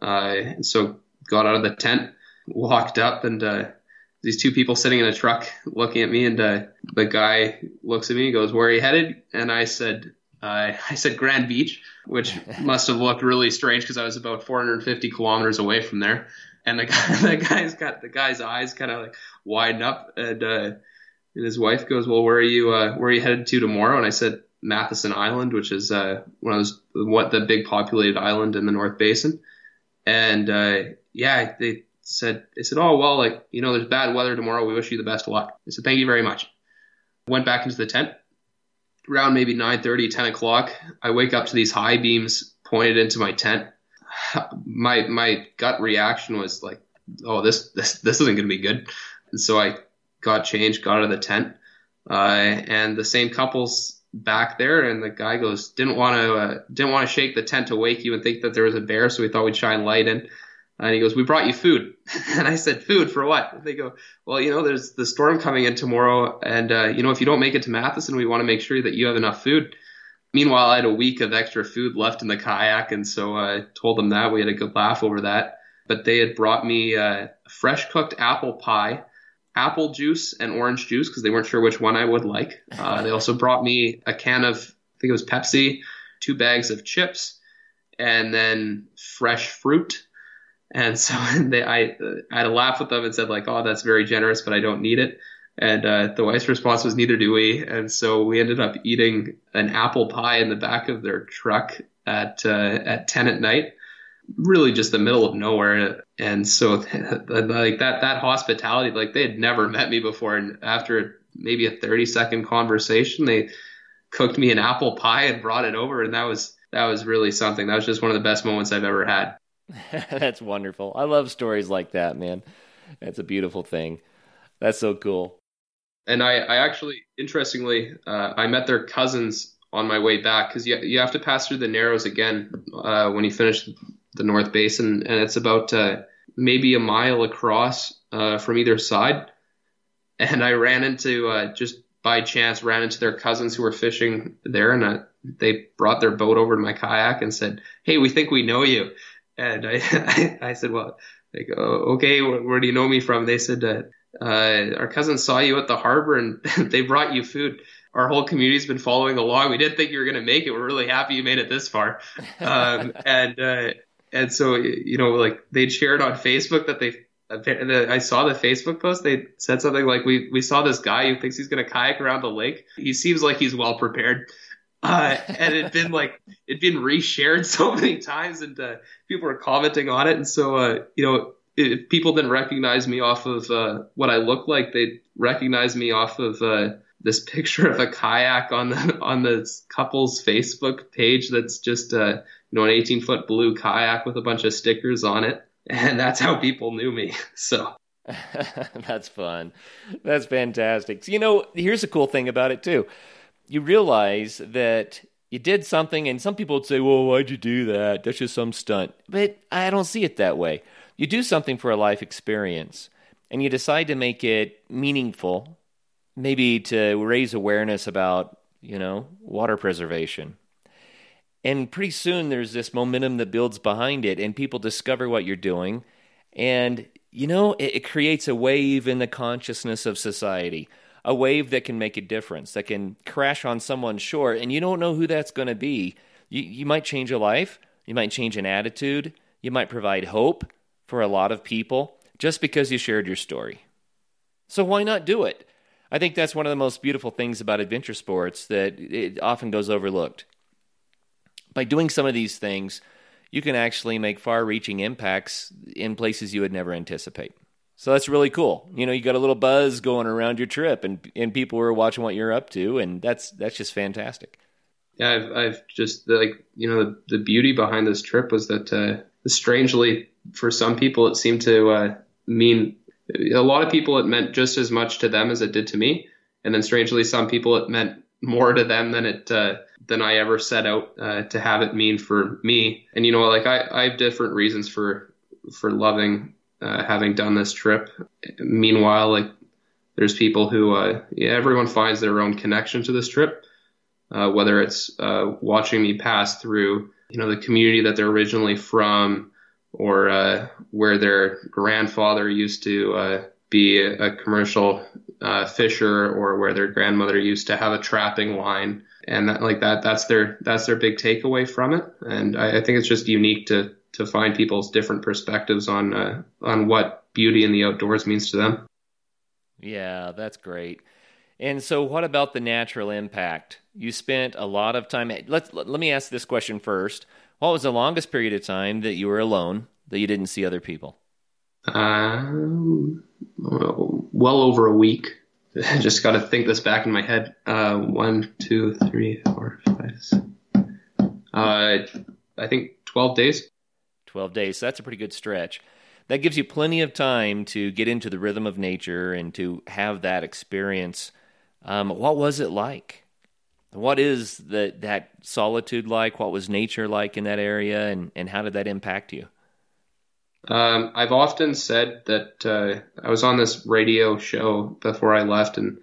And so got out of the tent, walked up, and these two people sitting in a truck looking at me, and the guy looks at me and goes, where are you headed? And I said, Grand Beach, which must have looked really strange because I was about 450 kilometers away from there. And the guy's eyes kind of like widen up, and his wife goes, well, where are you headed to tomorrow? And I said, Matheson Island, which is the big populated island in the North Basin. And they said, oh, well, like, you know, there's bad weather tomorrow. We wish you the best of luck. I said, thank you very much. Went back into the tent. Around maybe 9:30, 10 o'clock, I wake up to these high beams pointed into my tent. My gut reaction was like, oh, this isn't going to be good. And so I got changed, got out of the tent. And the same couple's back there, and the guy goes, didn't want to shake the tent to wake you and think that there was a bear, so we thought we'd shine light in. And he goes, we brought you food. And I said, food for what? And they go, well, you know, there's the storm coming in tomorrow. And, you know, if you don't make it to Matheson, we want to make sure that you have enough food. Meanwhile, I had a week of extra food left in the kayak. And so I told them that. We had a good laugh over that. But they had brought me fresh cooked apple pie, apple juice, and orange juice because they weren't sure which one I would like. They also brought me a can of, I think it was Pepsi, 2 bags of chips, and then fresh fruit. And so I had a laugh with them and said, like, oh, that's very generous, but I don't need it. And the wife's response was, neither do we. And so we ended up eating an apple pie in the back of their truck at 10 at night, really just the middle of nowhere. And so like that hospitality, like they had never met me before. And after maybe a 30-second conversation, they cooked me an apple pie and brought it over. And that was really something. That was just one of the best moments I've ever had. That's wonderful. I love stories like that, man. That's a beautiful thing. That's so cool. And I actually, interestingly, I met their cousins on my way back because you have to pass through the Narrows again when you finish the North Basin, and it's about maybe a mile across from either side. And I ran into just by chance ran into their cousins who were fishing there, and they brought their boat over to my kayak and said, "Hey, we think we know you." And I said, well, they go, okay, where do you know me from? They said, our cousin saw you at the harbor and they brought you food. Our whole community's been following along. We didn't think you were going to make it. We're really happy you made it this far. And so, you know, like they'd shared on Facebook that I saw the Facebook post. They said something like, we saw this guy who thinks he's going to kayak around the lake. He seems like he's well prepared. And it'd been reshared so many times, and people were commenting on it. And so, you know, if people didn't recognize me off of what I look like, they'd recognize me off of this picture of a kayak on the couple's Facebook page that's just an 18-foot blue kayak with a bunch of stickers on it, and that's how people knew me. So that's fun. That's fantastic. So, you know, here's a cool thing about it too. You realize that you did something, and some people would say, well, why'd you do that? That's just some stunt. But I don't see it that way. You do something for a life experience, and you decide to make it meaningful, maybe to raise awareness about, you know, water preservation. And pretty soon there's this momentum that builds behind it, and people discover what you're doing. And, you know, it creates a wave in the consciousness of society, a wave that can make a difference, that can crash on someone's shore, and you don't know who that's going to be. You might change a life. You might change an attitude. You might provide hope for a lot of people just because you shared your story. So why not do it? I think that's one of the most beautiful things about adventure sports, that it often goes overlooked. By doing some of these things, you can actually make far-reaching impacts in places you would never anticipate. So that's really cool. You know, you got a little buzz going around your trip, and people are watching what you're up to, and that's just fantastic. Yeah, I've just, like, you know, the beauty behind this trip was that, strangely, for some people, it seemed to mean, a lot of people, it meant just as much to them as it did to me. And then strangely, some people, it meant more to them than I ever set out to have it mean for me. And, you know, like, I have different reasons for loving having done this trip. Meanwhile, like, there's people who everyone finds their own connection to this trip, whether it's watching me pass through, you know, the community that they're originally from, or where their grandfather used to be a commercial fisher, or where their grandmother used to have a trapping line. And that's their big takeaway from it. And I think it's just unique to find people's different perspectives on what beauty in the outdoors means to them. Yeah, that's great. And so what about the natural impact? You spent a lot of time. Let me ask this question first. What was the longest period of time that you were alone, that you didn't see other people? Well over a week. I just got to think this back in my head. 1, 2, 3, 4, 5, 6. I think 12 days. 12 days. So that's a pretty good stretch. That gives you plenty of time to get into the rhythm of nature and to have that experience. What was it like? What is that solitude like? What was nature like in that area, and how did that impact you? I've often said that I was on this radio show before I left, and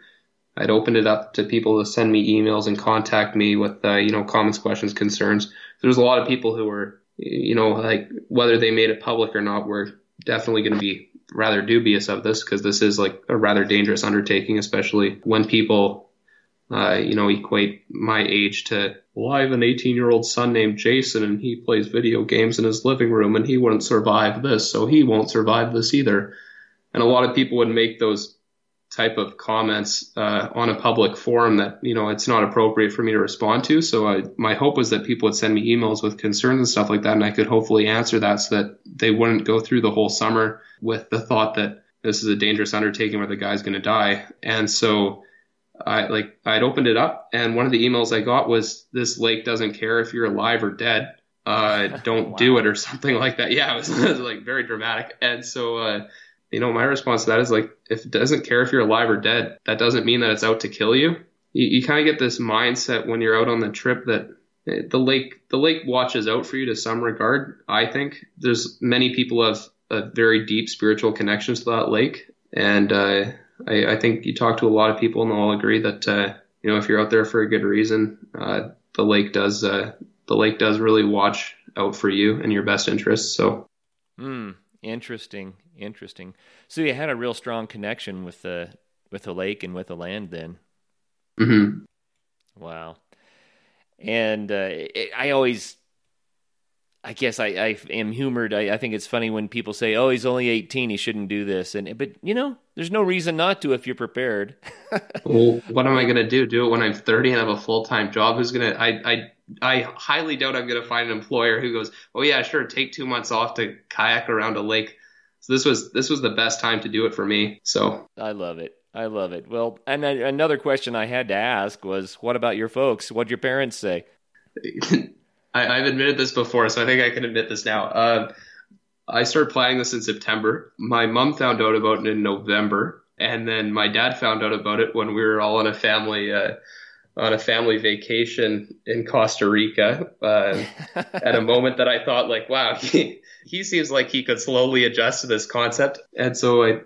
I'd opened it up to people to send me emails and contact me with, comments, questions, concerns. There was a lot of people who were, you know, like, whether they made it public or not, were definitely going to be rather dubious of this, because this is like a rather dangerous undertaking, especially when people, equate my age to, well, I have an 18-year-old son named Jason, and he plays video games in his living room, and he wouldn't survive this, so he won't survive this either. And a lot of people would make those type of comments on a public forum that, you know, it's not appropriate for me to respond to. So my hope was that people would send me emails with concerns and stuff like that, and I could hopefully answer that, so that they wouldn't go through the whole summer with the thought that this is a dangerous undertaking where the guy's going to die. And so I'd opened it up, and one of the emails I got was, this lake doesn't care if you're alive or dead. Don't wow. do it, or something like that. Yeah, it was like very dramatic. And so, my response to that is, like, if it doesn't care if you're alive or dead, that doesn't mean that it's out to kill you. You kind of get this mindset when you're out on the trip that the lake watches out for you to some regard. I think there's many people have a very deep spiritual connections to that lake. And, I think you talk to a lot of people, and they'll all agree that, if you're out there for a good reason, the lake does really watch out for you and your best interests. So. Interesting. So you had a real strong connection with the lake and with the land then. Mm-hmm. Wow. And, I am humored. I think it's funny when people say, oh, he's only 18, he shouldn't do this. But, you know, there's no reason not to if you're prepared. Well, what am I going to do? Do it when I'm 30 and have a full-time job? Who's going to – I highly doubt I'm going to find an employer who goes, oh, yeah, sure, take 2 months off to kayak around a lake. So this was the best time to do it for me. So I love it. I love it. Well, and another question I had to ask was, what about your folks? What'd your parents say? I've admitted this before, so I think I can admit this now. I started planning this in September. My mom found out about it in November, and then my dad found out about it when we were all on a family vacation in Costa Rica at a moment that I thought, like, wow, he seems like he could slowly adjust to this concept. And so I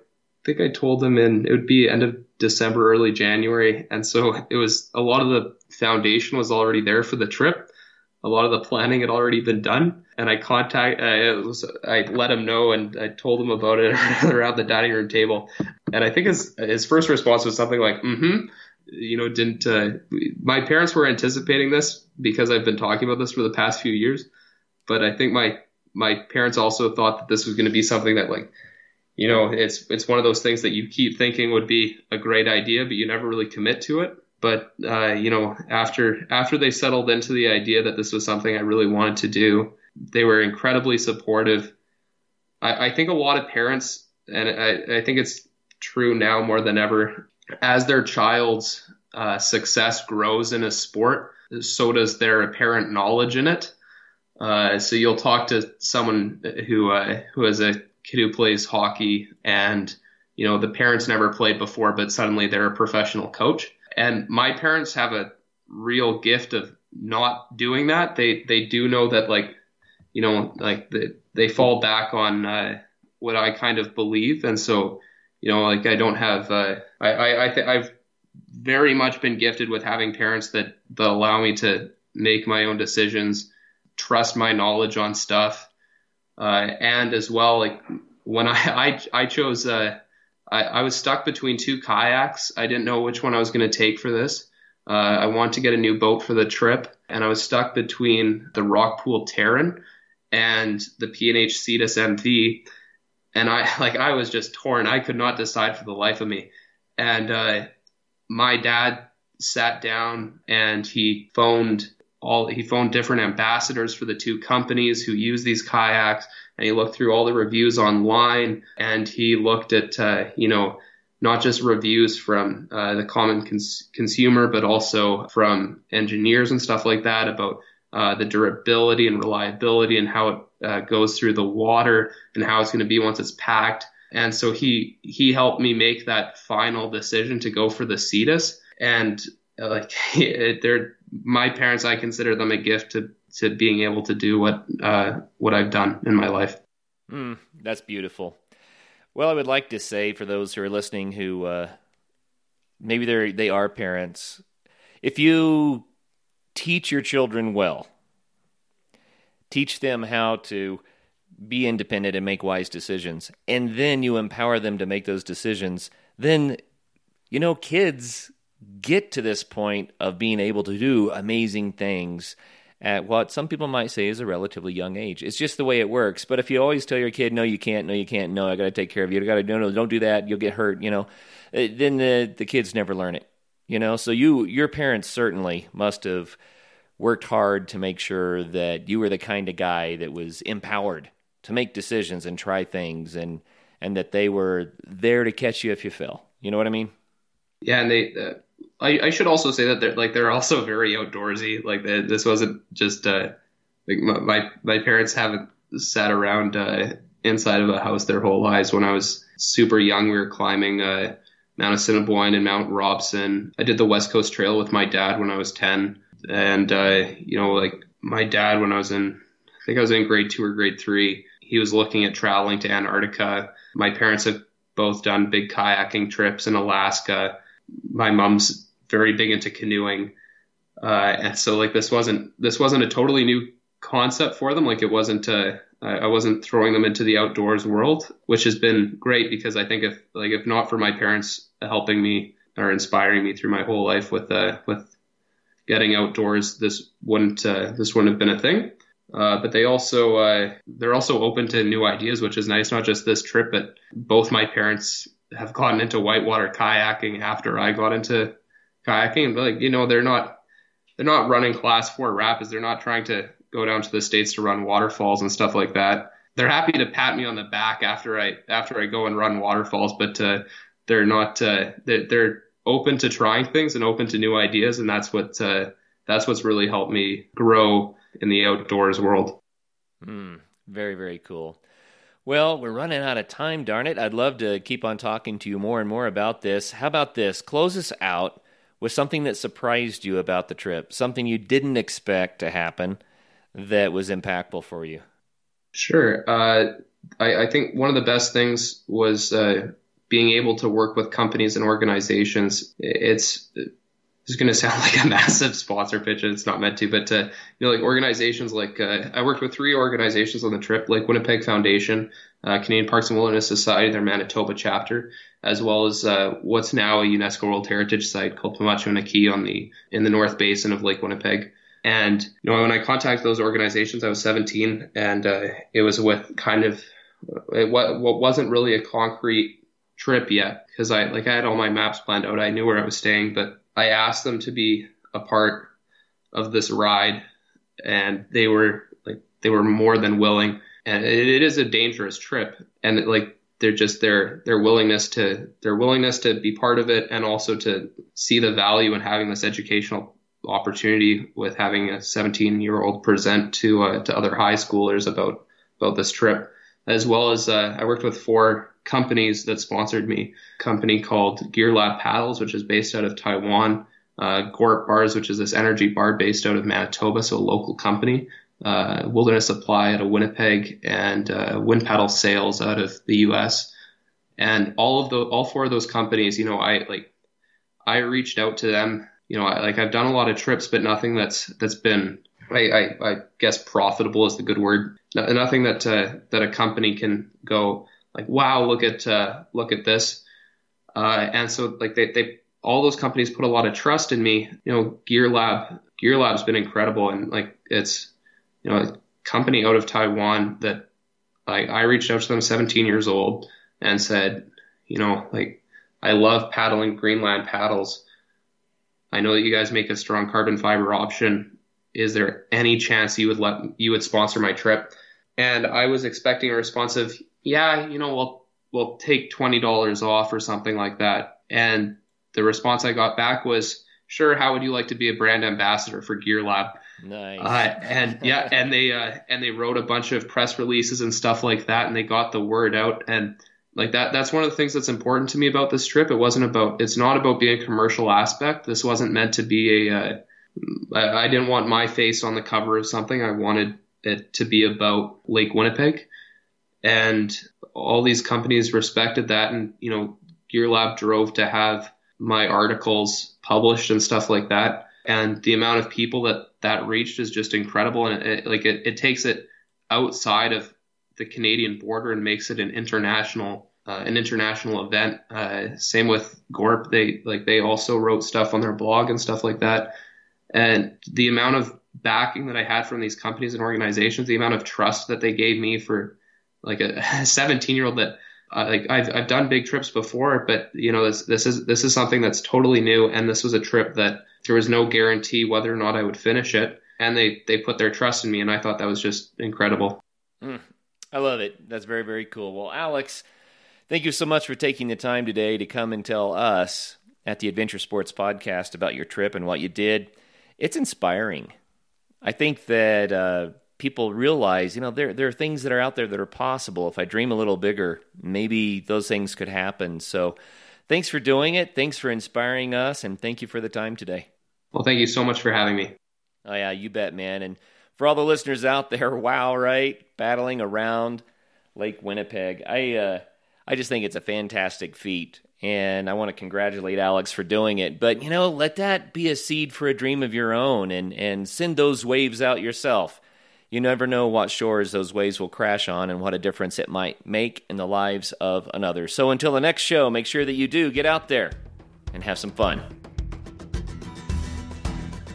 think I told him it would be end of December, early January. And so it was a lot of the foundation was already there for the trip. A lot of the planning had already been done. And I let him know, and I told him about it around the dining room table. And I think his first response was something like, my parents were anticipating this because I've been talking about this for the past few years, but I think my parents also thought that this was going to be something that, like, you know, it's one of those things that you keep thinking would be a great idea, but you never really commit to it. But, after they settled into the idea that this was something I really wanted to do, they were incredibly supportive. I think a lot of parents, and I think it's true now more than ever, as their child's success grows in a sport, so does their apparent knowledge in it. So you'll talk to someone who is a kid who plays hockey, and, you know, the parents never played before, but suddenly they're a professional coach. And my parents have a real gift of not doing that. They do know that, like, you know, like they fall back on what I kind of believe, and so, you know, like, I don't have, I've very much been gifted with having parents that allow me to make my own decisions, trust my knowledge on stuff. And as well, like, when I chose, I was stuck between two kayaks. I didn't know which one I was going to take for this. I wanted to get a new boat for the trip, and I was stuck between the Rockpool Terran and the P&H Cetus MV. And I was just torn. I could not decide for the life of me. And my dad sat down and he phoned different ambassadors for the two companies who use these kayaks. And he looked through all the reviews online, and he looked at, not just reviews from the common consumer, but also from engineers and stuff like that about the durability and reliability and how it goes through the water and how it's going to be once it's packed. And so he helped me make that final decision to go for the Cetus. And my parents, I consider them a gift to being able to do what I've done in my life. That's beautiful. Well, I would like to say, for those who are listening who maybe they are parents, if you teach your children well, teach them how to be independent and make wise decisions, and then you empower them to make those decisions, then, you know, kids get to this point of being able to do amazing things at what some people might say is a relatively young age. It's just the way it works. But if you always tell your kid, no, you can't, no, I got to take care of you, I got to, no, don't do that, you'll get hurt, you know, then the kids never learn it, you know. So your parents certainly must have worked hard to make sure that you were the kind of guy that was empowered to make decisions and try things, and that they were there to catch you if you fell. You know what I mean? Yeah, and they. I should also say that they're also very outdoorsy. Like, this wasn't just my parents haven't sat around inside of a house their whole lives. When I was super young, we were climbing Mount Assiniboine and Mount Robson. I did the West Coast Trail with my dad when I was 10. And, my dad, when I think I was in grade 2 or grade 3, he was looking at traveling to Antarctica. My parents have both done big kayaking trips in Alaska. My mom's very big into canoeing. And so, like, this wasn't a totally new concept for them. Like, it wasn't, I wasn't throwing them into the outdoors world, which has been great, because I think if not for my parents helping me or inspiring me through my whole life with getting outdoors, this wouldn't have been a thing. But they also they're also open to new ideas, which is nice. Not just this trip, but both my parents have gotten into whitewater kayaking after I got into kayaking. But, like, you know, they're not running class 4 rapids. They're not trying to go down to the States to run waterfalls and stuff like that. They're happy to pat me on the back after I go and run waterfalls, but they're not they're open to trying things and open to new ideas, and that's what's really helped me grow in the outdoors world. Very, very cool. Well, we're running out of time, darn it. I'd love to keep on talking to you more and more about this. How about this? Close us out with something that surprised you about the trip, something you didn't expect to happen that was impactful for you. Sure. I think one of the best things was being able to work with companies and organizations. It's going to sound like a massive sponsor pitch, and it's not meant to, but like organizations like I worked with three organizations on the trip: Lake Winnipeg Foundation, Canadian Parks and Wilderness Society, their Manitoba chapter, as well as what's now a UNESCO World Heritage Site called Pimatchu Naki in the North Basin of Lake Winnipeg. And when I contacted those organizations, I was 17, and it was with what wasn't really a concrete trip yet, because I had all my maps planned out, I knew where I was staying, but I asked them to be a part of this ride, and they were more than willing. And it is a dangerous trip, and their willingness to be part of it, and also to see the value in having this educational opportunity with having a 17-year-old present to other high schoolers about this trip, as well as I worked with four companies that sponsored me. A company called Gear Lab Paddles, which is based out of Taiwan, Gorp Bars, which is this energy bar based out of Manitoba, so a local company, Wilderness Supply out of Winnipeg, and Wind Paddle Sales out of the US. And all four of those companies, I reached out to them. I've done a lot of trips, but nothing that's been, I guess, profitable is the good word. Nothing that a company can go like, wow, look at this. And so they all those companies put a lot of trust in me. Gear Lab's been incredible. And it's, a company out of Taiwan that I reached out to them 17 years old and said, I love paddling Greenland paddles. I know that you guys make a strong carbon fiber option. Is there any chance you would sponsor my trip? And I was expecting a response of, yeah, we'll take $20 off or something like that. And the response I got back was, sure, how would you like to be a brand ambassador for Gear Lab? Nice. And they wrote a bunch of press releases and stuff like that, and they got the word out. And that's one of the things that's important to me about this trip. It's not about being a commercial aspect. This wasn't meant to be I didn't want my face on the cover of something. I wanted it to be about Lake Winnipeg. And all these companies respected that. And, Gear Lab drove to have my articles published and stuff like that. And the amount of people that reached is just incredible. And it takes it outside of the Canadian border and makes it an international event. Same with Gorp. They also wrote stuff on their blog and stuff like that. And the amount of backing that I had from these companies and organizations, the amount of trust that they gave me for a 17-year-old that I've done big trips before, but this is something that's totally new. And this was a trip that there was no guarantee whether or not I would finish it. And they put their trust in me. And I thought that was just incredible. I love it. That's very, very cool. Well, Alex, thank you so much for taking the time today to come and tell us at the Adventure Sports Podcast about your trip and what you did. It's inspiring. I think that people realize, there are things that are out there that are possible. If I dream a little bigger, maybe those things could happen. So thanks for doing it. Thanks for inspiring us. And thank you for the time today. Well, thank you so much for having me. Oh, yeah, you bet, man. And for all the listeners out there, wow, right? Paddling around Lake Winnipeg. I just think it's a fantastic feat. And I want to congratulate Alex for doing it. But, let that be a seed for a dream of your own, and send those waves out yourself. You never know what shores those waves will crash on and what a difference it might make in the lives of another. So until the next show, make sure that you do get out there and have some fun.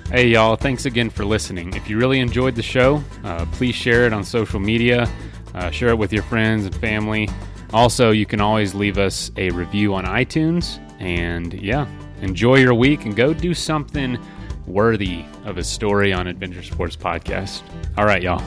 Hey, y'all. Thanks again for listening. If you really enjoyed the show, please share it on social media. Share it with your friends and family. Also, you can always leave us a review on iTunes. And yeah, enjoy your week and go do something worthy of a story on Adventure Sports Podcast. All right, y'all.